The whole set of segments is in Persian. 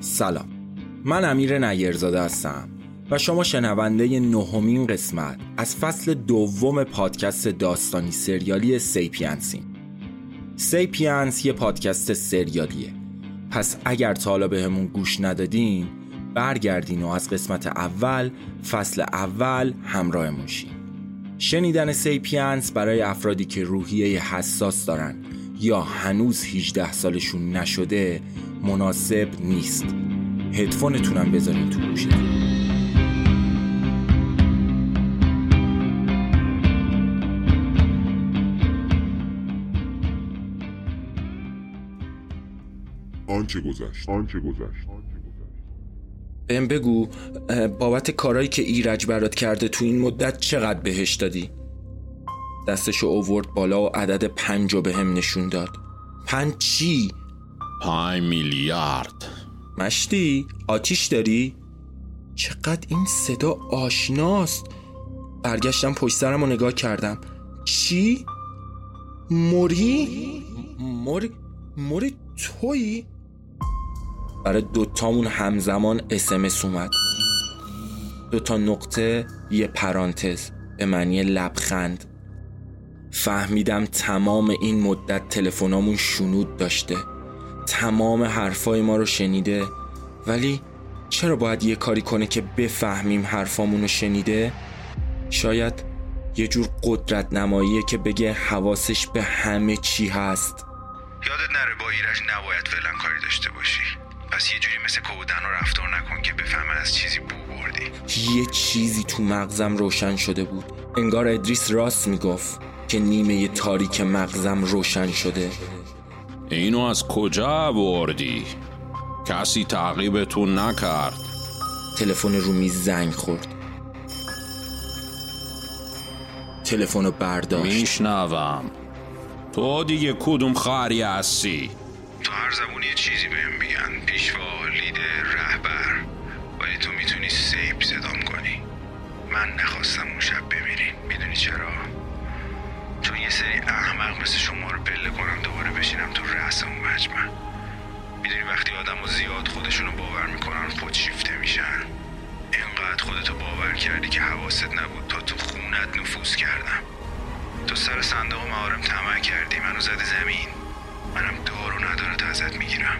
سلام، من امیر نیّرزاده هستم و شما شنونده 9مین قسمت از فصل دوم پادکست داستانی سریالی سیپینسین. سیپینس یه پادکست سریالیه، پس اگر تا حالا بهمون گوش ندادین برگردین و از قسمت اول فصل اول همراهمون شین. شنیدن سیپینس برای افرادی که روحیه حساس دارن یا هنوز 18 سالشون نشده مناسب نیست. هدفونتون هم بذارین تو گوشتون. آنچه گذشت. بهم بگو بابت کارایی که ایرج برات کرده تو این مدت چقدر بهش دادی؟ دستشو آورد بالا و عدد 5 رو بهم نشون داد. 5 چی؟ 5 میلیارد. مشتی؟ آتیش داری؟ چقدر این صدا آشناست. برگشتم پشت سرم و نگاه کردم. چی؟ موری تویی؟ برای دوتامون همزمان SMS اومد. 2 نقطه 1 پرانتز به معنی لبخند. فهمیدم تمام این مدت تلفنامون شنود داشته، تمام حرفای ما رو شنیده، ولی چرا باید یه کاری کنه که بفهمیم حرفامون رو شنیده؟ شاید یه جور قدرت نماییه که بگه حواسش به همه چی هست. یادت نره با ایرج نباید فعلا کاری داشته باشی، پس یه جوری مثل کودن رو رفتار نکن که بفهمه از چیزی بو بردی. یه چیزی تو مغزم روشن شده بود، انگار ادریس راست میگفت که نیمه تاریک مغزم روشن شده. اینو از کجا بردی؟ کسی تعقیبتون نکرد؟ تلفن رو میز زنگ خورد. تلفنو برداشت. میشنوم، تو دیگه کدوم خاری هستی؟ تو هر زبونی چیزی بهم میگن، پیشوا، لیدر، رهبر، ولی تو میتونی سیب صدام کنی. من نخواستم اون شب بمیرین. میدونی چرا؟ چون یه سری احمق مثل شما رو پله کنم دوباره بشینم تو رأس اون مجمع. میدونی وقتی آدمو زیاد خودشونو باور میکنن خودشیفته میشن. اینقدر خودتو باور کردی که حواست نبود تا تو خونت نفوذ کردم. تو سر صندوق معارم طمع کردی، منو زدی زمین. منم دارو نداره تا ازت میگیرم.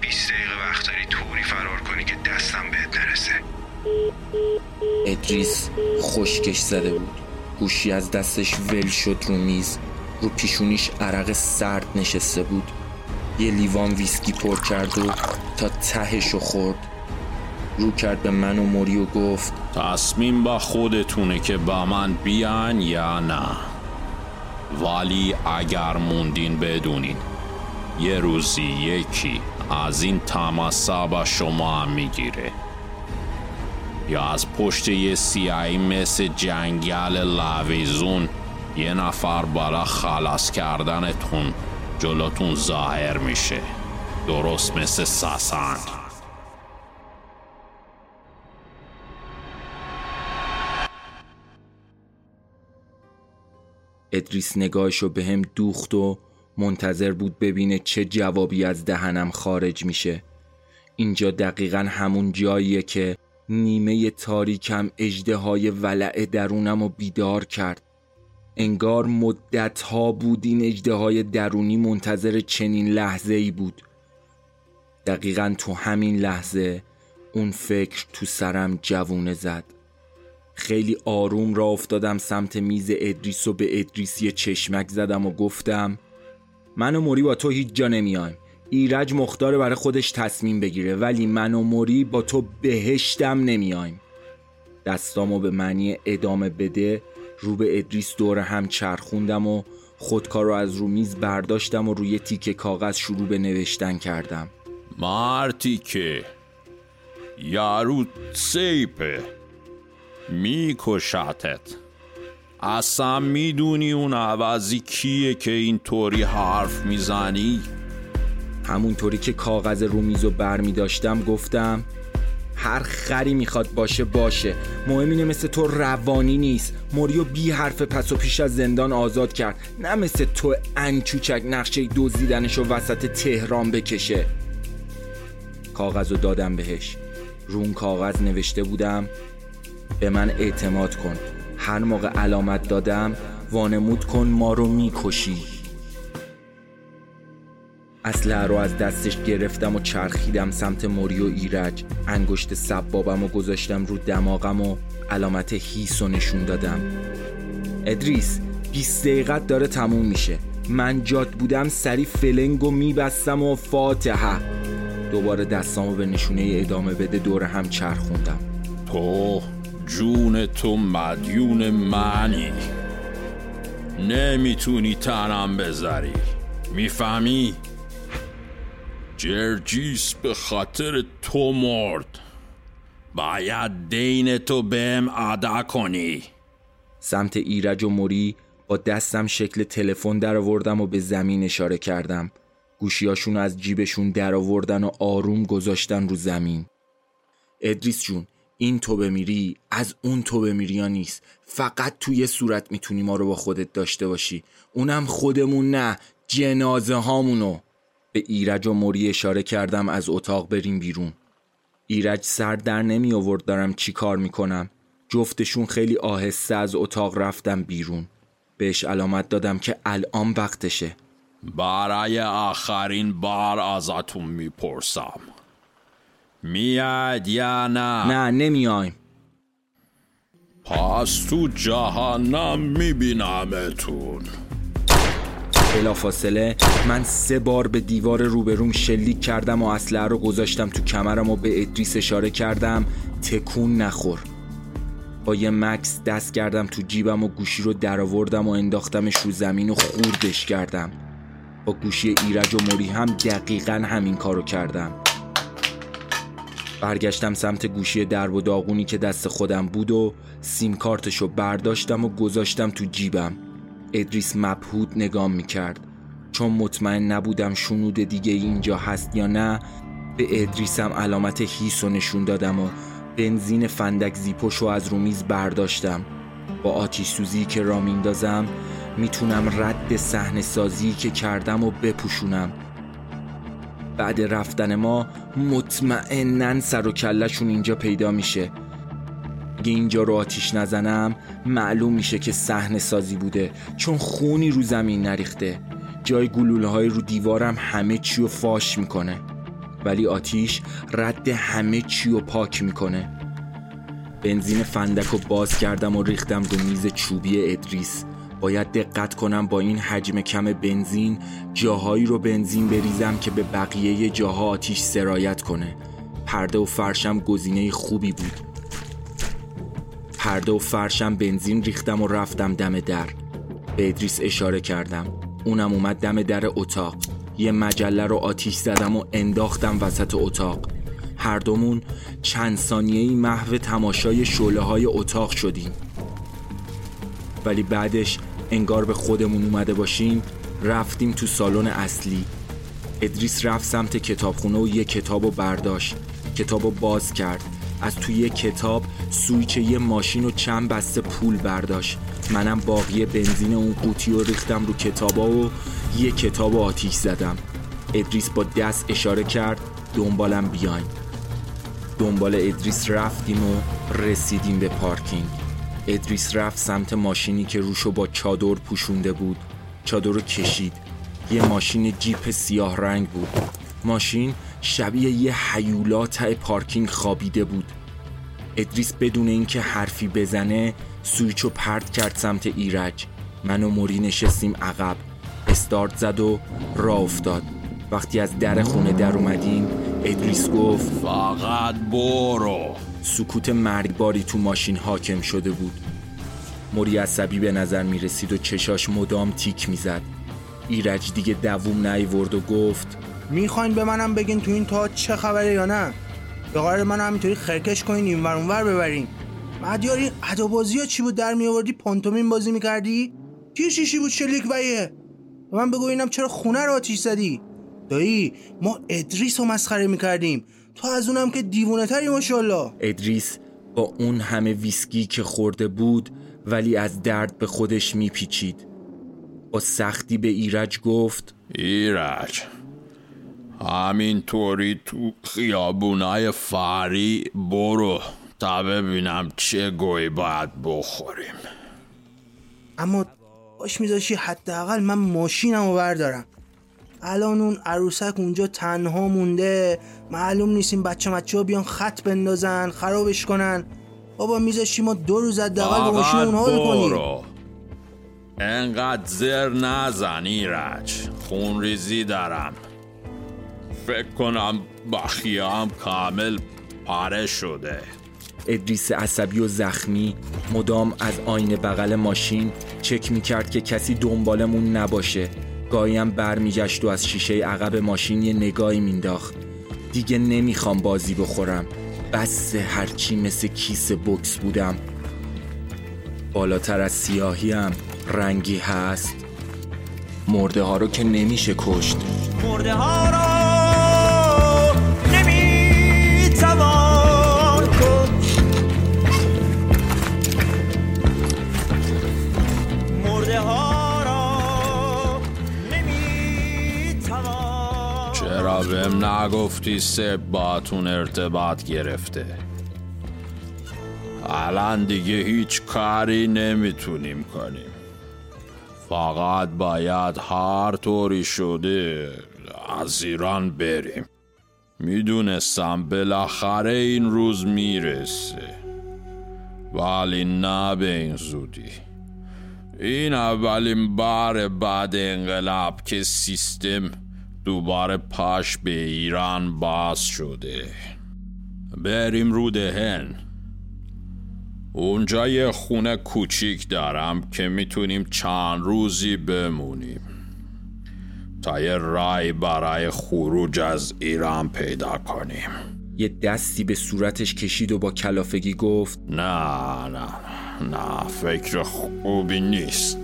20 دقیقه وقت داری طوری فرار کنی که دستم بهت نرسه. ادریس خشکش زده بود، گوشی از دستش ول شد رو میز. رو پیشونیش عرق سرد نشسته بود. یه لیوان ویسکی پر کرد و تا تهشو خورد. رو کرد به من و موری و گفت تصمیم با خودتونه که با من بیان یا نه، ولی اگر موندین بدونین یه روزی یکی از این تماسا با شما میگیره، یا از پشت یه سیاهی مثل جنگل لاویزون یه نفر بالا خلاص کردنتون جلوتون ظاهر میشه، درست مثل ساسان. ادریس نگاهشو به هم دوخت و منتظر بود ببینه چه جوابی از دهنم خارج میشه. اینجا دقیقاً همون جاییه که نیمه تاریکم اژدهای ولع درونم رو بیدار کرد. انگار مدت‌ها بود این اژدهای درونی منتظر چنین لحظه‌ای بود. دقیقاً تو همین لحظه اون فکر تو سرم جوونه زد. خیلی آروم راه افتادم سمت میز ادریس و به ادریسی چشمک زدم و گفتم من و موری با تو هیچ جا نمیایم. ایرج مختاره برای خودش تصمیم بگیره، ولی من و موری با تو بهشتم نمیایم. دستامو به معنی ادامه بده رو به ادریس دور هم چرخوندم و خودکارو از رو میز برداشتم و روی تیکه کاغذ شروع به نوشتن کردم. مارتی که یارو سیپه میکشتت، اصلا میدونی اون عوضی کیه که اینطوری حرف میزنی؟ همونطوری که کاغذ رو میزو برمی داشتم گفتم هر خری میخواد باشه، مهم اینه مثل تو روانی نیست. موریو بی حرف پس و پیش از زندان آزاد کرد، نه مثل تو انچوچک نقشه دزدیدنشو وسط تهران بکشه. کاغذ رو دادم بهش. رون کاغذ نوشته بودم به من اعتماد کن، هر موقع علامت دادم وانمود کن ما رو میکشی. اسلحه رو از دستش گرفتم و چرخیدم سمت موری و ایرج. انگشت سبابم رو گذاشتم رو دماغم و علامت هیس رو نشون دادم. ادریس 20 دقیقه داره تموم میشه. من جاد بودم سریع فلنگو میبستم و فاتحه. دوباره دستامو به نشونه ادامه بده دور هم چرخوندم. تو جون تو مدیون منی، نمیتونی تنم بذاری، میفهمی؟ جرجیس به خاطر تو مرد، باید دین تو بهم ادا کنی. سمت ایرج و موری با دستم شکل تلفن در آوردم و به زمین اشاره کردم. گوشیاشون از جیبشون در آوردن و آروم گذاشتن رو زمین. ادریس جون این تو بمیری از اون تو بمیری یا نیست، فقط توی صورت میتونی ما رو با خودت داشته باشی، اونم خودمون نه، جنازه هامونو. به ایرج و موری اشاره کردم از اتاق بریم بیرون. ایرج سر در نمی آورد دارم چی کار میکنم. جفتشون خیلی آهسته از اتاق رفتم بیرون. بهش علامت دادم که الان وقتشه. برای آخرین بار ازتون میپرسم، میاد یا نه؟ نه نمیایم. پس تو جهنم میبینمتون. بلافاصله من 3 بار به دیوار روبروم شلیک کردم و اسلحه رو گذاشتم تو کمرم و به ادریس اشاره کردم تکون نخور. با یه مکس دست کردم تو جیبم و گوشی رو درآوردم و انداختمش رو زمین و خوردش کردم. با گوشی ایرج و موری هم دقیقاً همین کارو کردم. برگشتم سمت گوشی درب و داغونی که دست خودم بود و سیم کارتشو برداشتم و گذاشتم تو جیبم. ادریس مبهوت نگام میکرد. چون مطمئن نبودم شنود دیگه اینجا هست یا نه، به ادریسم علامت هیسو نشون دادم و بنزین فندک زیپوشو از رومیز برداشتم. با آتش سوزی که را میندازم میتونم رد صحنه سازی که کردم و بپوشونم. بعد رفتن ما مطمئنن سر و کلشون اینجا پیدا میشه. اگه اینجا رو آتیش نزنم معلوم میشه که صحنه سازی بوده، چون خونی رو زمین نریخته. جای گلوله‌های رو دیوارم همه چی رو فاش میکنه، ولی آتیش رد همه چی رو پاک میکنه. بنزین فندک رو باز کردم و ریختم رو میز چوبی ادریس. باید دقت کنم با این حجم کم بنزین جاهایی رو بنزین بریزم که به بقیه جاها آتیش سرایت کنه. پرده و فرشم گزینه خوبی بود. پرده و فرشم بنزین ریختم و رفتم دم در. به ادریس اشاره کردم، اونم اومد دم در اتاق. یه مجله رو آتیش زدم و انداختم وسط اتاق. هر دومون چند ثانیه‌ای محو تماشای شعله‌های اتاق شدیم، ولی بعدش انگار به خودمون اومده باشیم رفتیم تو سالن اصلی. ادریس رفت سمت کتابخونه و یه کتابو برداشت. کتابو باز کرد، از توی یه کتاب سویچ یه ماشین و چند بسته پول برداشت. منم باقی بنزین اون قوطی رو ریختم رو کتابا و یه کتابو آتیش زدم. ادریس با دست اشاره کرد دنبالم بیاین. دنبال ادریس رفتیم و رسیدیم به پارکینگ. ادریس رفت سمت ماشینی که روشو با چادر پوشونده بود. چادر رو کشید. یه ماشین جیپ سیاه رنگ بود. ماشین شبیه یه هیولا ته پارکینگ خوابیده بود. ادریس بدون اینکه حرفی بزنه سویچو پرت کرد سمت ایرج. من و موری نشستیم عقب. استارت زد و راه افتاد. وقتی از در خونه در اومدیم ادریس گفت فقط برو. سکوت مرگباری تو ماشین حاکم شده بود. موری عصبی به نظر می رسید و چشاش مدام تیک می زد. ایرج دیگه دووم نیورد و گفت می خواین به منم بگین تو این تا چه خبره یا نه؟ به قرار من همینطوری خرکش کنین این ور اون ور ببرین. مهدیار این ادابازی ها چی بود در می آوردی؟ پانتومین بازی می کردی؟ چی شیشی بود شلیک ویه؟ به من بگو اینم چرا خونه رو آتیش زدی؟ دایی ما ادریس رو مسخره می کردیم، تو از اونم که دیوونه تری ماشاءالله. ادریس با اون همه ویسکی که خورده بود ولی از درد به خودش میپیچید. با سختی به ایرج گفت ایرج همینطوری تو خیابونای فری برو تا ببینم چه گوی باید بخوریم. اما باش میذاشی حداقل من ماشینمو بردارم. الان اون عروسک اونجا تنها مونده، معلوم نیست این بچه ها بیان خط بندازن خرابش کنن. بابا میذاشی ما 2 روز حداقل به ماشین اونها رو کنیم. انقدر زر نزن ایرج، خون ریزی دارم. فکر کنم بخیام کامل پاره شده. ادریس عصبی و زخمی مدام از آینه بغل ماشین چک میکرد که کسی دنبالمون نباشه. گاهی هم برمیگشت و از شیشه عقب ماشین یه نگاهی مینداخت. دیگه نمیخوام بازی بخورم، بس هرچی مثل کیسه بوکس بودم. بالاتر از سیاهی هم رنگی هست. مرده ها رو که نمیشه کشت، مرده ها رو نمیتوان کشت، مرده ها رو نمیتوان. چرا بهم نگفتی سب باتون ارتباط گرفته؟ الان دیگه هیچ کاری نمیتونیم کنیم، فقط باید هر طوری شده از ایران بریم. میدونستم بالاخره این روز میرسه، ولی نه به این زودی. این اولین بار بعد انقلاب که سیستم دوباره پاش به ایران باز شده. بریم رودهن، اونجا یه خونه کوچیک دارم که میتونیم چند روزی بمونیم تا یه رای برای خروج از ایران پیدا کنیم. یه دستی به صورتش کشید و با کلافگی گفت نه فکر خوبی نیست.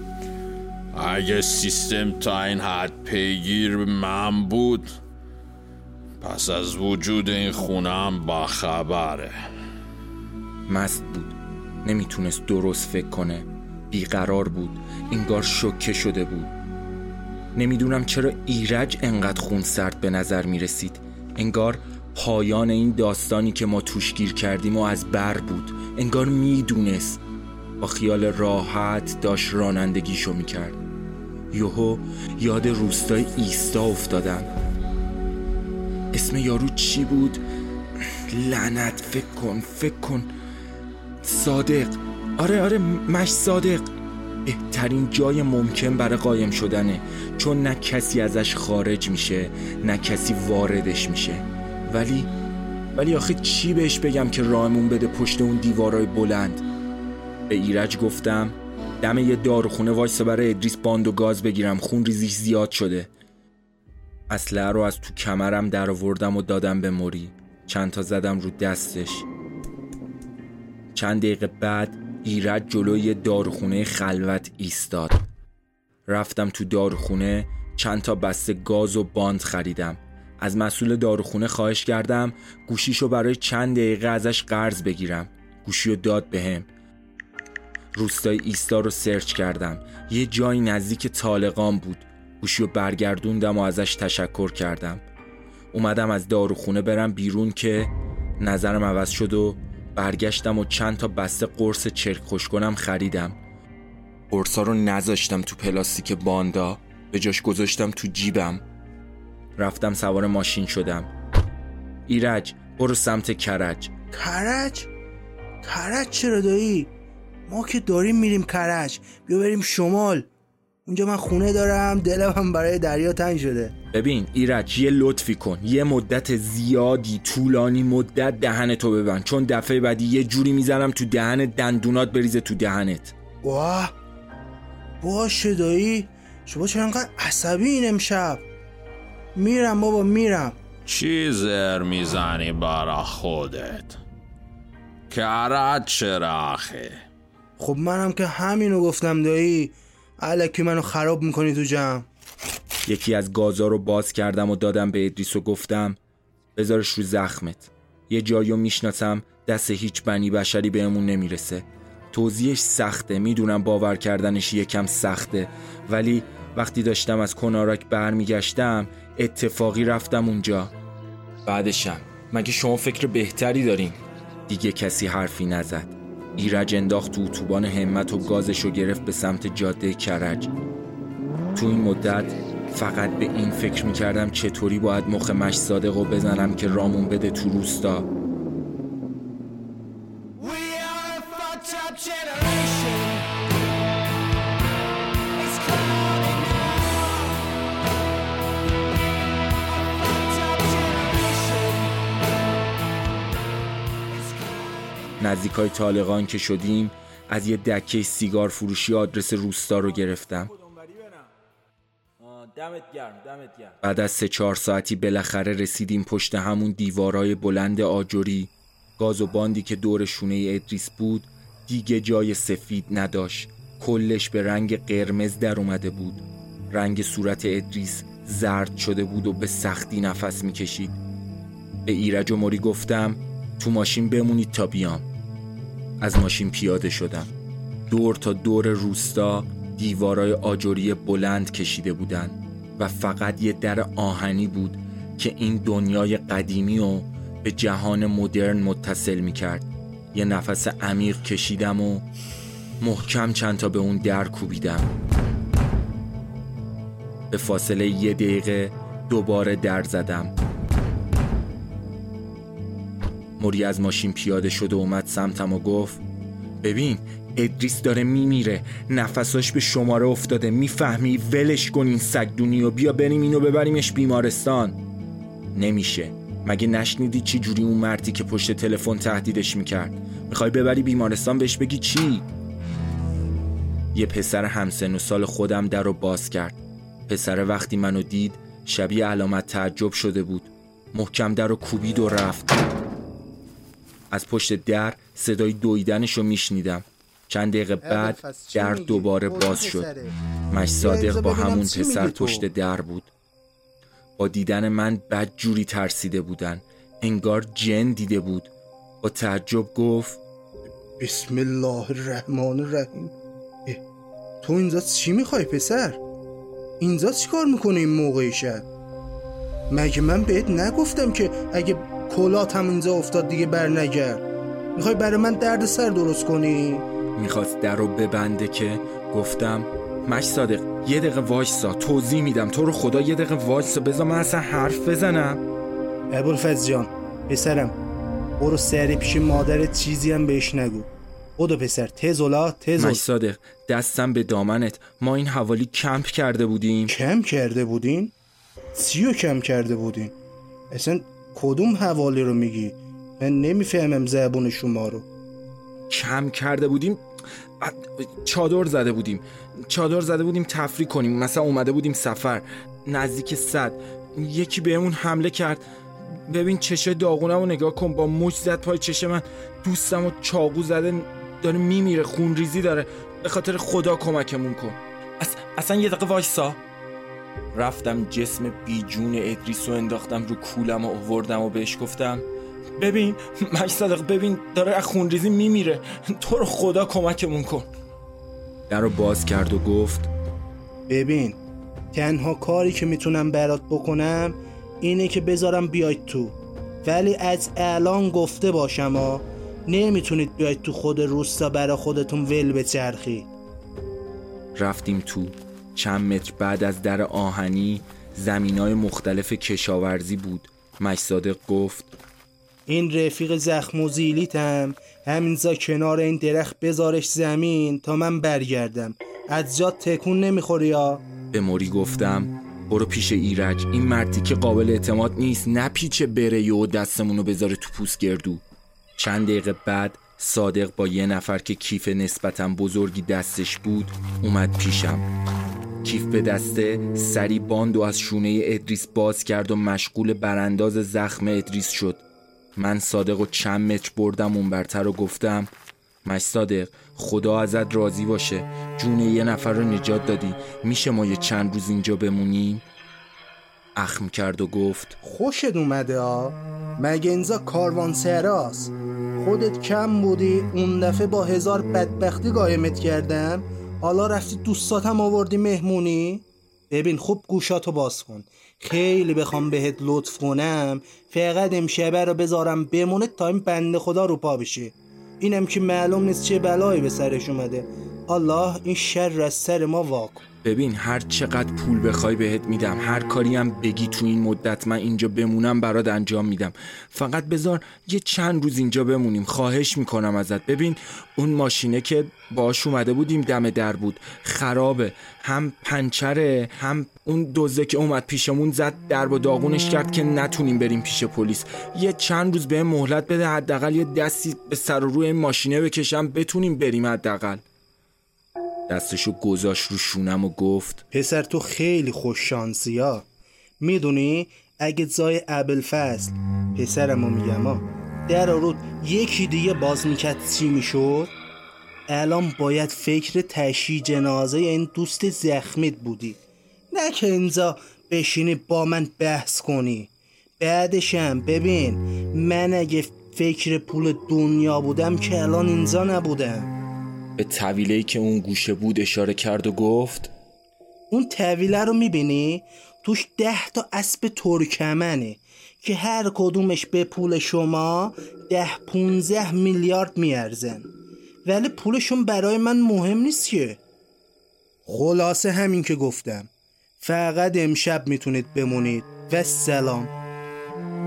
اگه سیستم تا این حد پیگیر من بود، پس از وجود این خونه هم باخبره. مست بود، نمیتونست درست فکر کنه، بیقرار بود، انگار شوکه شده بود. نمیدونم چرا ایرج انقدر خونسرد به نظر میرسید، انگار پایان این داستانی که ما توش گیر کردیم و از بر بود، انگار میدونست. با خیال راحت داشت رانندگیشو میکرد. یهو یاد روستای ایستا افتادم. اسم یارو چی بود؟ لعنت، فکر کن صادق. آره مش صادق. بهترین جای ممکن برای قایم شدنه، چون نه کسی ازش خارج میشه نه کسی واردش میشه. ولی آخه چی بهش بگم که راهمون بده پشت اون دیوارای بلند؟ به ایرج گفتم دم یه داروخونه وایسا برای ادریس باند و گاز بگیرم، خون ریزیش زیاد شده. اسلحه رو از تو کمرم در آوردم و دادم به موری، چند تا زدم رو دستش. چند دقیقه بعد ایرج جلوی داروخونه خلوت ایستاد. رفتم تو داروخونه، چند تا بسته گاز و باند خریدم. از مسئول داروخونه خواهش کردم گوشیشو برای چند دقیقه ازش قرض بگیرم. گوشیو داد بهم. روستای ایستا رو سرچ کردم، یه جایی نزدیک طالقان بود. گوشیو برگردوندم و ازش تشکر کردم. اومدم از داروخونه برم بیرون که نظرم عوض شد و برگشتم و چند تا بسته قرص چرک خوش کنم خریدم. قرصا رو نذاشتم تو پلاستیک باندا، به جاش گذاشتم تو جیبم. رفتم سوار ماشین شدم. ایرج برو سمت کرج. کرج چرا دایی؟ ما که داریم میریم کرج، بیا بریم شمال. اونجا من خونه دارم، دلم برای دریا تنگ شده. ببین ایرج، یه لطفی کن، یه مدت زیادی طولانی مدت دهنتو ببند، چون دفعه بعدی یه جوری میزنم تو دهنت دندونات بریزه تو دهنت. واه باشه دایی، شما چرا انقدر عصبی این امشب؟ میرم بابا میرم. چی زر میزنی برا خودت؟ کرد چرا آخه؟ خب منم که همینو گفتم دایی، الکی منو خراب میکنی تو جمع. یکی از گازا رو باز کردم و دادم به ادریس و گفتم بذارش رو زخمت، یه جایی رو میشناسم دست هیچ بنی بشری بهمون نمیرسه. توضیحش سخته، میدونم باور کردنش یکم سخته، ولی وقتی داشتم از کنارک برمیگشتم اتفاقی رفتم اونجا. بعدشم مگه شما فکر بهتری دارین؟ دیگه کسی حرفی نزد. ایرج انداخت تو اتوبان همت و گازشو گرفت به سمت جاده کرج. تو این مدت فقط به این فکر میکردم چطوری باید مخ مش صادقو بزنم که رامون بده تو روستا. نزدیکای طالقان که شدیم از یه دکه سیگار فروشی آدرس روستا رو گرفتم. دمت گرم. بعد از 3-4 ساعتی بالاخره رسیدیم پشت همون دیوارای بلند آجری. گاز و باندی که دور شونه ادریس بود دیگه جای سفید نداشت، کلش به رنگ قرمز در اومده بود. رنگ صورت ادریس زرد شده بود و به سختی نفس میکشید. به ایرج و موری گفتم تو ماشین بمونید تا بیام. از ماشین پیاده شدم. دور تا دور روستا دیوارای آجری بلند کشیده بودن و فقط یه در آهنی بود که این دنیای قدیمی رو به جهان مدرن متصل میکرد. یه نفس عمیق کشیدم و محکم چند تا به اون در کوبیدم. به فاصله 1 دقیقه دوباره در زدم. موری از ماشین پیاده شد و اومد سمتم و گفت ببین ادریس داره میمیره، نفساش به شماره افتاده، میفهمی؟ ولش کن این سگدونی و بیا بریم اینو ببریمش بیمارستان. نمیشه، مگه نشنیدی چی جوری اون مردی که پشت تلفن تهدیدش میکرد؟ میخوای ببری بیمارستان بهش بگی چی؟ یه پسر همسن و سال خودم در رو باز کرد. پسر وقتی منو دید شبیه علامت تعجب شده بود. محکم در رو کوبید و رفت. از پشت در صدای دویدنش رو میشنیدم. چند دقیقه بعد در دوباره باز شد. مش صادق با همون پسر پشت در بود. با دیدن من بدجوری ترسیده بودن، انگار جن دیده بود. با تعجب گفت بسم الله الرحمن الرحیم. تو اینجا چی میخوای پسر؟ اینجا چی کار میکنه این موقع شب؟ مگه من بهت نگفتم که اگه کلات هم اینجا افتاد دیگه بر نگرد؟ میخوای برای من درد سر درست کنی؟ میخواست در رو ببنده که گفتم مش صادق 1 دقیقه وایسا، توضیح میدم، تو رو خدا 1 دقیقه وایسا، بذار من اصلا حرف بزنم. ابوالفضل جان پسرم برو سری پیش مادرت، چیزی هم بهش نگو. بودو پسر تزولا. مش صادق دستم به دامنت. ما این حوالی کمپ کرده بودیم. کمپ کرده بودین؟ چیو کمپ کرده بودین؟ اصلا کدوم حوالی رو میگی؟ من نمیفهمم زبون شما رو. کم کرده بودیم، چادر زده بودیم تفریح کنیم. مثلا اومده بودیم سفر نزدیک 100، یکی به اون حمله کرد. ببین چشه داغونم رو نگاه کن، با مچ زد پای چشه من. دوستم رو چاقو زده، داره میمیره، خون ریزی داره. به خاطر خدا کمکمون کن. اصلا 1 دقیقه وایسا. رفتم جسم بیجون ادریس رو انداختم رو کولم و آوردم و بهش گفتم ببین مش صادق، ببین داره از خونریزی میمیره، تو رو خدا کمکمون کن. در رو باز کرد و گفت ببین تنها کاری که میتونم برات بکنم اینه که بذارم بیاید تو، ولی از اعلان گفته باشم نمیتونید بیاید تو خود روستا، برا خودتون ول بچرخید. رفتیم تو. چند متر بعد از در آهنی زمینای مختلف کشاورزی بود. مش صادق گفت این رفیق زخموزیلیت هم همینجا کنار این درخت بذارش زمین تا من برگردم، از جا تکون نمیخوری یا؟ به موری گفتم برو پیش ایرج، این مردی که قابل اعتماد نیست، نپیچه بره یا دستمونو بذاره تو پوست گردو. چند دقیقه بعد صادق با یه نفر که کیف نسبتاً بزرگی دستش بود اومد پیشم. کیف به دسته سری باند و از شونه ادریس باز کرد و مشغول برانداز زخم ادریس شد. من صادق و چند متر بردم اون برتر و گفتم مش صادق خدا ازت راضی باشه، جون یه نفر رو نجات دادی، میشه ما یه چند روز اینجا بمونیم؟ اخم کرد و گفت خوشت اومده ها، مگه اینجا کاروانسراست؟ خودت کم بودی، اون دفعه با 1000 بدبختی قایمت کردم، حالا رفتی دوستاتم آوردی مهمونی؟ ببین خوب گوشاتو باز کن، خیلی بخوام بهت لطف کنم فقط امشبه رو بذارم بمونه تا این بنده خدا رو پا بشه. اینم که معلوم نیست چه بلایی به سرش اومده. الله این شر از سر ما واکن. ببین هر چقدر پول بخوای بهت میدم، هر کاری هم بگی تو این مدت من اینجا بمونم برات انجام میدم، فقط بذار یه چند روز اینجا بمونیم، خواهش میکنم ازت. ببین اون ماشینه که باش اومده بودیم دم در بود، خرابه، هم پنچره، هم اون دزده که اومد پیشمون زد در با داغونش کرد که نتونیم بریم پیش پلیس. یه چند روز به مهلت بده، حداقل یه دستی به سر و روی این ماشینه بکشم بتونیم بریم. حداقل دستشو گذاشت رو شونم و گفت پسر تو خیلی خوش شانسی ها، میدونی اگه زای ابوالفضل پسرمو میگم ها در آرود یکی دیگه باز میکرد چی میشد؟ الان باید فکر تشییع جنازه این دوست زخمیت بودی، نه که اینجا بشینی با من بحث کنی. بعدشم ببین من اگه فکر پول دنیا بودم که الان اینجا نبودم. به طویلهی که اون گوشه بود اشاره کرد و گفت اون طویله رو میبینی؟ توش 10 تا اسب ترکمنه که هر کدومش به پول شما 10-15 میلیارد میارزن، ولی پولشون برای من مهم نیست که. خلاصه همین که گفتم، فقط امشب میتونید بمونید و سلام.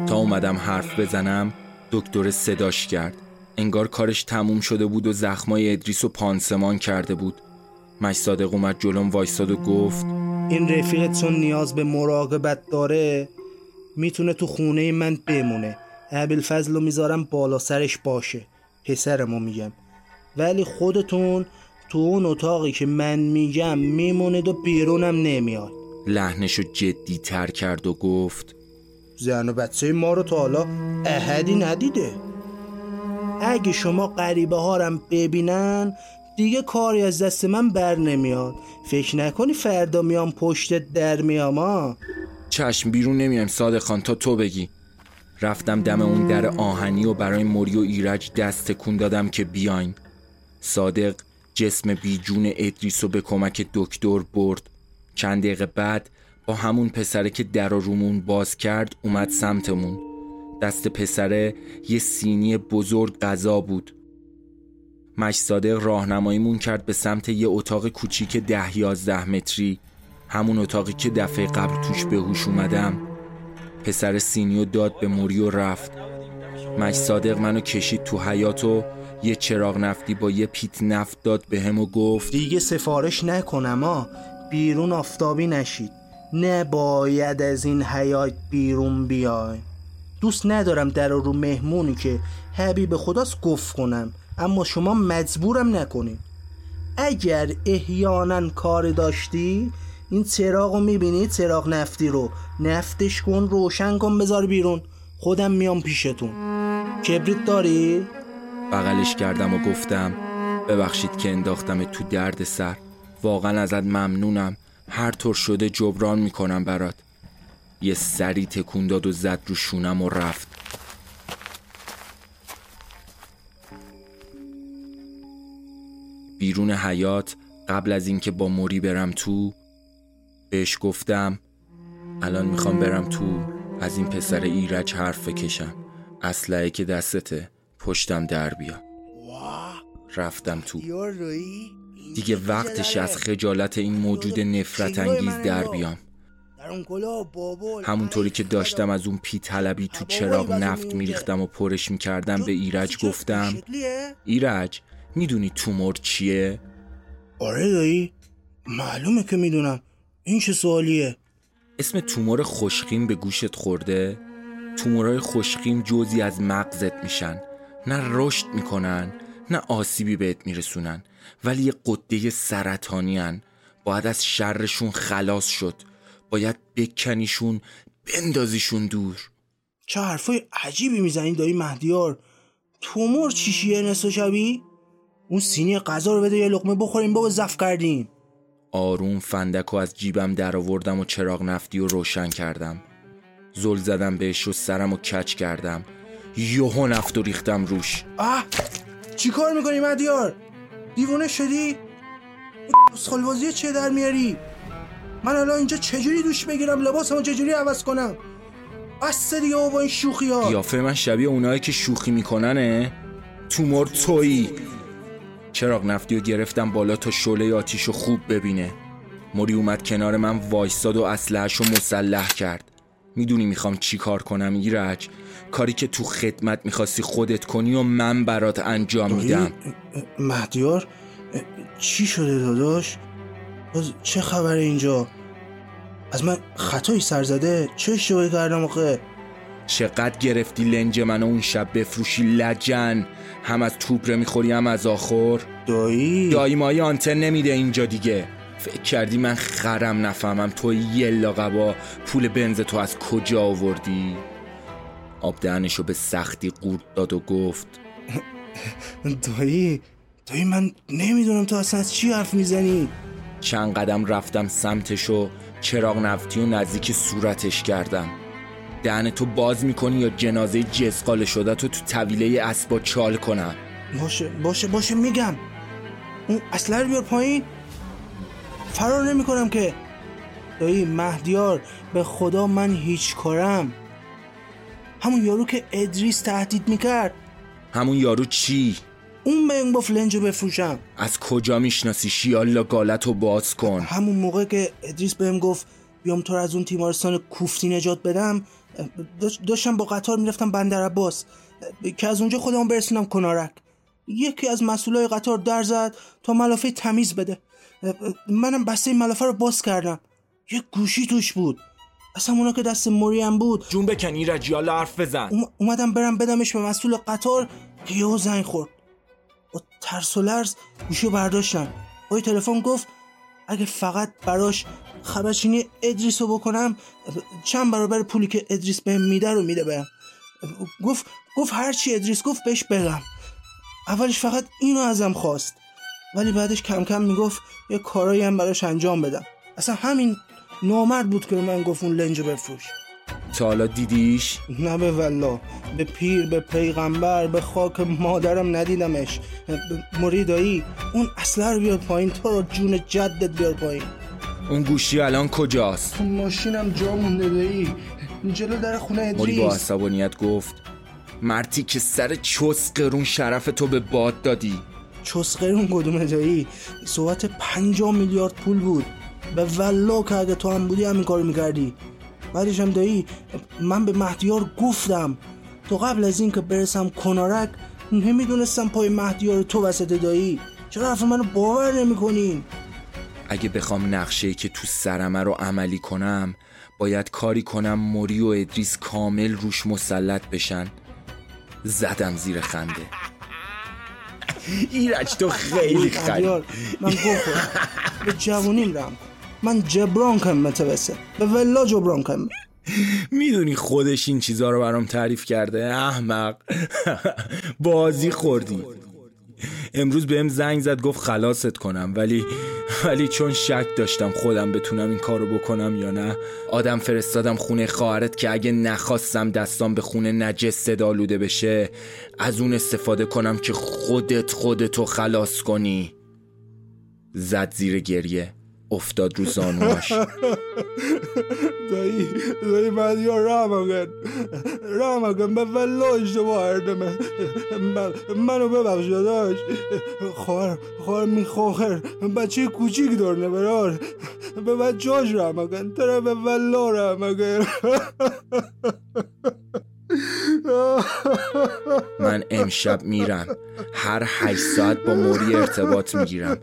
تا اومدم حرف بزنم دکتر صداش کرد، انگار کارش تموم شده بود و زخمای ادریس و پانسمان کرده بود. مش صادق اومد جلوم وایستاد و گفت این رفیقت چون نیاز به مراقبت داره میتونه تو خونه من بمونه. ابوالفضل رو میذارم بالا سرش باشه، پسرمو میگم، ولی خودتون تو اون اتاقی که من میگم میمونید و بیرونم نمیاد. لحنشو جدی تر کرد و گفت زن و بچه ما رو تا حالا احدی ندیده، اگه شما قریبه ها رم ببینن دیگه کاری از دست من بر نمیاد. فکر نکنی فردا میام پشتت در میام ها. چشم، بیرون نمیام صادق خان تا تو بگی. رفتم دم اون در آهنی و برای موری و ایرج دست تکون دادم که بیاین. صادق جسم بیجون ادریس رو به کمک دکتر برد. چند دقیقه بعد با همون پسره که در رومون باز کرد اومد سمتمون. دست پسره یه سینی بزرگ غذا بود. مش صادق راهنماییمون کرد به سمت یه اتاق کوچیک 10-11 متری، همون اتاقی که دفعه قبل توش به هوش اومدم. پسر سینیو داد به موری و رفت. مش صادق منو کشید تو حیاط و یه چراغ نفتی با یه پیت نفت داد بهم و گفت دیگه سفارش نکنم ها، بیرون آفتابی نشید، نباید از این حیاط بیرون بیای. دوست ندارم در رو مهمونی که حبیب خداست گفت کنم، اما شما مجبورم نکنید. اگر احیانا کار داشتی این چراغ رو میبینی، چراغ نفتی رو نفتش کن، روشن کن، بذار بیرون، خودم میام پیشتون. کبریت داری؟ بغلش کردم و گفتم ببخشید که انداختم تو درد سر، واقعا ازت ممنونم، هر طور شده جبران میکنم برات. یه سری تکون داد و زد رو شونم و رفت. بیرون حیاط قبل از اینکه با موری برم تو بهش گفتم الان میخوام برم تو، از این پسر ایرج حرف بکشم، اسلحه که دستته پشتم در بیا. رفتم تو، دیگه وقتش از خجالت این موجود نفرت انگیز در بیام. همونطوری که داشتم از اون پی طلبی تو چراغ نفت میریختم و پرش میکردم به ایرج گفتم ایرج میدونی تومور چیه؟ آره دایی معلومه که میدونم، این چه سوالیه؟ اسم تومور خشقیم به گوشت خورده؟ تومورای خشقیم جزئی از مغزت میشن، نه رشد میکنن نه آسیبی بهت میرسونن، ولی یه قده سرطانی هن. باید از شرشون خلاص شد، باید بکنیشون بندازیشون دور. چه حرفای عجیبی میزنی دایی مهدیار، تومور چیشیه نصف شبی؟ اون سینی غذا رو بده یه لقمه بخوریم بابا، زف کردیم. آروم فندکو از جیبم در آوردم و چراغ نفتی رو روشن کردم، زل زدم بهش و سرم رو کچ کردم، یهو نفت رو ریختم روش. آه چی کار میکنی مهدیار؟ دیوونه شدی؟ این خلوازیه چه در میاری؟ من الان اینجا چجوری دوش بگیرم؟ لباسمو چجوری عوض کنم؟ بس دیگه با این شوخی‌ها. قیافه من شبیه اونایی که شوخی میکننه. تومور تویی. چراغ نفتیو گرفتم بالا تا شعله آتیشو خوب ببینه. موری اومد کنار من وایساد و اسلحه‌شو مسلح کرد. میدونی میخوام چی کار کنم ایرج؟ کاری که تو خدمت میخواستی خودت کنی و من برات انجام میدم. مهدیار چی شده داداش؟ چه خبره اینجا؟ از من خطایی سر زده؟ چه اشتباهی کردم آخه؟ چقدر گرفتی لنج منو اون شب بفروشی لجن؟ هم از توبره میخوری هم از آخر. دایی مایی آنتن نمیده اینجا دیگه. فکر کردی من خرم نفهمم تو یه لاغبا پول بنز تو از کجا آوردی؟ آب دهنشو به سختی قورت داد و گفت دایی من نمیدونم تو اصلا از چی حرف میزنی. چند قدم رفتم سمتشو چراغ نفتی و نزدیک صورتش کردم. دهن تو باز میکنی یا جنازه جزقال شده تو طویله اسبا چال کنم؟ باشه میگم. اون اصلا بیار پایین. فرار نمی کنم که. دایی مهدیار به خدا من هیچ کارم. همون یارو که ادریس تهدید میکرد. همون یارو چی؟ اون به این گفت لنجو بفروشم. از کجا میشناسیش؟ یالا گالتو باز کن. همون موقع که ادریس بهم گفت بیام تو رو از اون تیمارستان کوفتی نجات بدم، داشتم با قطار میرفتم بندر عباس که از اونجا خودمون برسونم کنارک. یکی از مسئولای قطار در زد تا ملافه تمیز بده. منم بسته ملافه رو باز کردم. یک گوشی توش بود. اصلا اونا که دست مریم بود. جون بکن ایرج، یالا حرف بزن. اومدم برم بدمش به مسئول قطار که یهو زنگ خورد. با ترس و لرز گوشی برداشتم. با تلفن گفت اگه فقط براش خبرچینی ادریس رو بکنم چند برابر پولی که ادریس بهم میده رو میده بهم. گفت هر چی ادریس گفت بهش بگم. اولش فقط اینو ازم خواست ولی بعدش کم کم میگفت یه کارایی هم براش انجام بدم. اصلا همین نامرد بود که من گفت اون لنجو بفروش. تا حالا دیدیش؟ نه به والله، به پیر به پیغمبر به خاک مادرم ندیدمش. موری دایی اون اصلا رو بیار پایین، تا رو جون جدت بیار پایین. اون گوشی الان کجاست؟ تو ماشینم جا مونده دایی، جلو در خونه ادریس. موری با عصبانیت گفت مرتی که سر چسقرون شرف تو به باد دادی. چسقرون کدومه دایی؟ صحبت 5 میلیارد پول بود. به والله که اگه تو هم بودی همین کارو میکردی. بعدش هم دایی من به مهدیار گفتم. تو قبل از این که برسم کنارک نمیدونستم پای مهدیار تو وسط دایی. چرا حرف منو باور نمیکنین؟ اگه بخوام نقشه‌ای که تو سرمه رو عملی کنم باید کاری کنم موری و ادریس کامل روش مسلط بشن. زدم زیر خنده. ایرج تو خیلی خری. من گفتم به جوونیم رم. من جبران کنم متوسط. به والله جبران کنم. میدونی خودش این چیزا رو برام تعریف کرده احمق. بازی خوردی. امروز بهم زنگ زد گفت خلاصت کنم ولی چون شک داشتم خودم بتونم این کارو بکنم یا نه آدم فرستادم خونه خواهرت که اگه نخواستم دستام به خونه نجس دالوده بشه از اون استفاده کنم که خودتو خلاص کنی. زد زیر گریه. افتاد رو زانوش. دایی من یا رحم اگن به والله اشتباه اردمه. منو ببخش داداش. خوار میخوخر بچه کوچیک دارنه برار به بچاش رحم اگن تره به والله رحم اگن. من امشب میرم هر 8 ساعت با موری ارتباط میگیرم.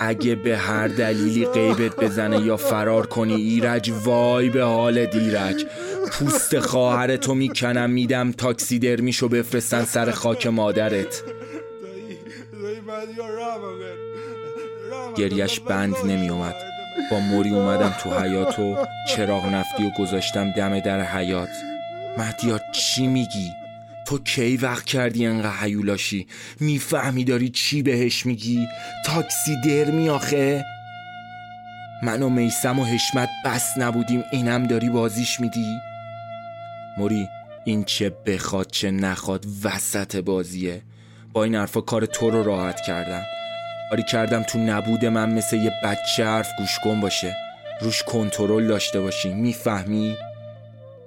اگه به هر دلیلی غیبت بزنه یا فرار کنی ایرج وای به حال دیرج. پوست خواهرتو میکنم میدم تاکسیدرمیشو بفرستن سر خاک مادرت. گریش بند نمیومد. با موری اومدم تو حیاتو چراغ نفتی و گذاشتم دم در حیات. مهدیار چی میگی؟ تو کی وقت کردی انقدر هیولاشی؟ میفهمی داری چی بهش میگی؟ تاکسیدرمی آخه؟ من و میثم و حشمت بس نبودیم اینم داری بازیش میدی؟ موری این چه بخواد چه نخواد وسط بازیه. با این حرفا کار تو رو راحت کردم. کاری کردم تو نبود من مثل یه بچه حرف گوش کن باشه. روش کنترل داشته باشی. میفهمی؟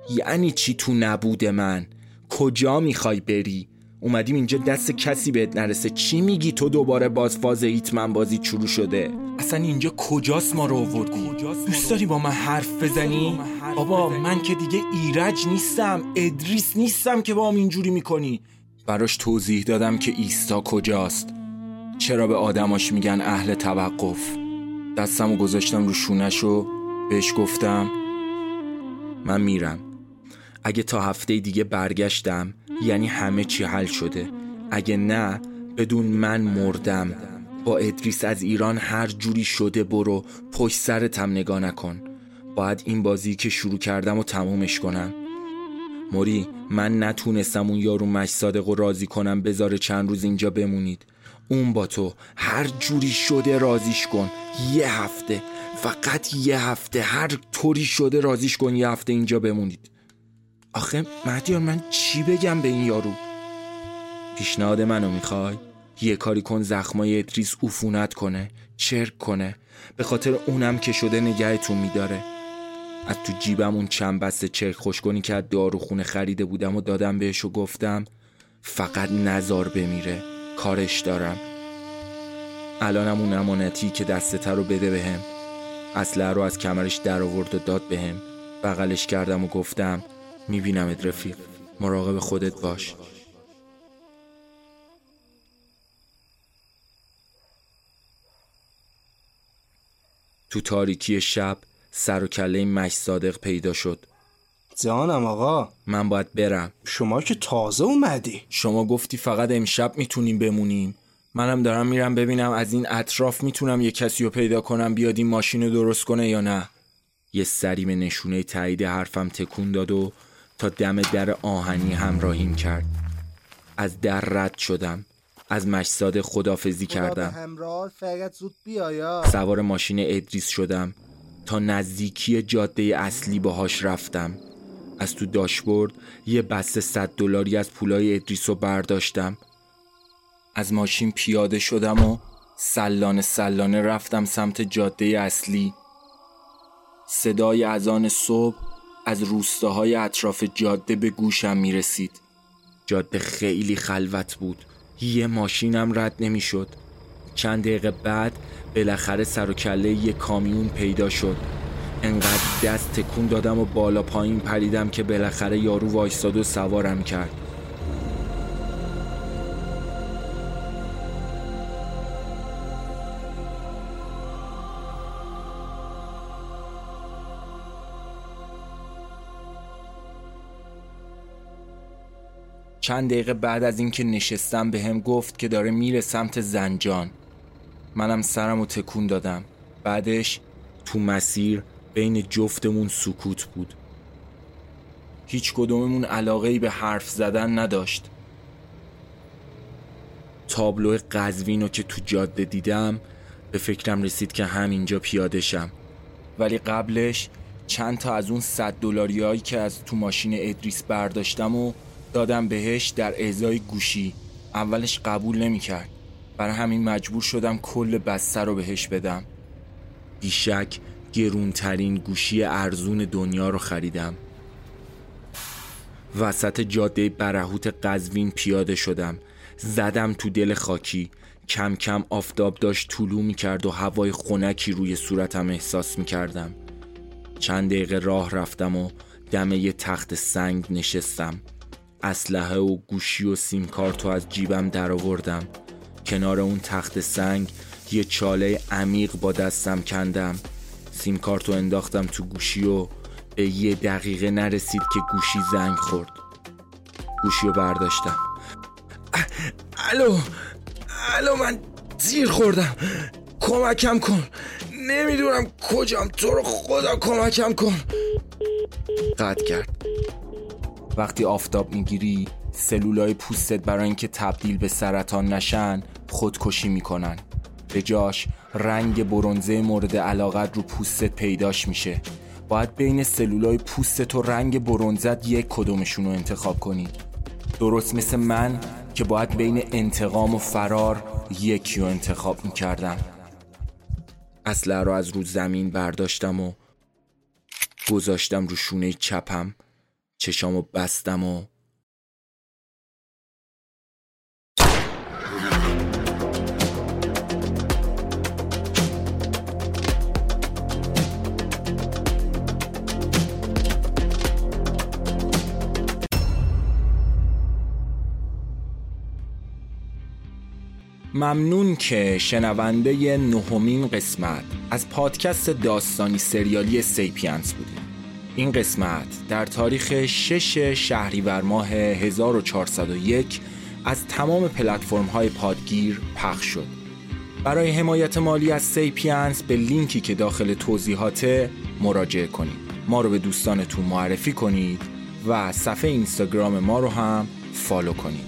یعنی چی تو نبود من؟ کجا میخوای بری؟ اومدیم اینجا دست کسی بهت نرسه. چی میگی تو دوباره؟ باز فاز ایتمن بازی شروع شده. اصلا اینجا کجاست ما رو آوردی؟ دوست داری با من حرف بزنی؟ بابا من که دیگه ایرج نیستم، ادریس نیستم که باهم اینجوری میکنی. براش توضیح دادم که ایستا کجاست، چرا به آدماش میگن اهل توقف. دستمو گذاشتم رو شونه‌شو بهش گفتم من میرم. اگه تا هفته دیگه برگشتم یعنی همه چی حل شده، اگه نه بدون من مردم. با ادریس از ایران هر جوری شده برو، پشت سرتم نگاه نکن. باید این بازی که شروع کردم و تمومش کنم. موری من نتونستم اون یارو مش صادق رو راضی کنم بذاره چند روز اینجا بمونید. اون با تو هر جوری شده راضیش کن. یه هفته، فقط یه هفته، هر طوری شده راضیش کن یه هفته اینجا بمونید. آخه مهدیار من چی بگم به این یارو؟ پیشنهاد منو میخوای؟ یه کاری کن زخمای ادریس عفونت کنه، چرک کنه، به خاطر اونم که شده نگهتون میداره. از تو جیبم اون چند بسته چرک خوشگونی که از داروخونه خریده بودم و دادم بهش و گفتم فقط نزار بمیره، کارش دارم. الانم اون امانتی که دستته رو بده بهم. اسلحه رو از کمرش در آورد و داد بهم. بغلش کردم و گفتم میبینم ات رفیق، مراقب خودت باش. تو تاریکی شب سر و کله مش صادق پیدا شد. جانم آقا، من باید برم. شما که تازه اومدی. شما گفتی فقط امشب میتونیم بمونیم. منم دارم میرم ببینم از این اطراف میتونم یه کسی رو پیدا کنم بیاد این ماشین رو درست کنه یا نه. یه سریم نشونه تایید حرفم تکون داد و تا دم در آهنی همراهیم کرد. از در رد شدم. از مش صادق خدافزی کردم. سوار ماشین ادریس شدم. تا نزدیکی جاده اصلی باهاش رفتم. از تو داشبورد یه بسته $100 از پولای ادریس رو برداشتم. از ماشین پیاده شدم و سلانه سلانه رفتم سمت جاده اصلی. صدای اذان صبح از روستاهای اطراف جاده به گوشم می رسید. جاده خیلی خلوت بود. یه ماشینم رد نمی شد. چند دقیقه بعد بالاخره سر و کله یه کامیون پیدا شد. انقدر دست تکون دادم و بالا پایین پریدم که بالاخره یارو وایستاد و سوارم کرد. چند دقیقه بعد از اینکه نشستم به هم گفت که داره میره سمت زنجان. منم سرم رو تکون دادم. بعدش تو مسیر بین جفتمون سکوت بود. هیچ کدوممون علاقه‌ای به حرف زدن نداشت. تابلو قزوین رو که تو جاده دیدم به فکرم رسید که همینجا پیاده شم، ولی قبلش چند تا از اون $100 که از تو ماشین ادریس برداشتم و دادم بهش در ازای گوشی. اولش قبول نمی کرد، برای همین مجبور شدم کل بسته رو بهش بدم. بیشک گرونترین گوشی ارزون دنیا رو خریدم. وسط جاده برهوت قزوین پیاده شدم. زدم تو دل خاکی. کم کم آفتاب داشت طلوع می کرد و هوای خنکی روی صورتم احساس می کردم. چند دقیقه راه رفتم و دمه یه تخت سنگ نشستم. اسلحه و گوشی و سیم کارتو از جیبم در آوردم. کنار اون تخت سنگ یه چاله عمیق با دستم کندم. سیم کارتو انداختم تو گوشی و به یه دقیقه نرسید که گوشی زنگ خورد. گوشیو برداشتم. الو من تیر خوردم، کمکم کن، نمیدونم کجام، تو رو خدا کمکم کن. قطع کرد. وقتی آفتاب میگیری سلولای پوستت برای اینکه تبدیل به سرطان نشن خودکشی میکنن. به جاش رنگ برنزه مورد علاقت رو پوستت پیداش میشه. باید بین سلولای پوستت و رنگ برنزت یک کدومشون رو انتخاب کنی. درست مثل من که باید بین انتقام و فرار یکی رو انتخاب میکردم. اسلحه رو از رو زمین برداشتم و گذاشتم رو شونه چپم، چشامو بستم و ممنون که شنونده 9مین قسمت از پادکست داستانی سریالی سیپینس بودید. این قسمت در تاریخ 6 شهریور ماه 1401 از تمام پلتفرم‌های پادگیر پخش شد. برای حمایت مالی از سیپینس به لینکی که داخل توضیحاته مراجعه کنید. ما رو به دوستانتون معرفی کنید و صفحه اینستاگرام ما رو هم فالو کنید.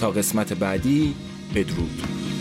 تا قسمت بعدی، بدرود.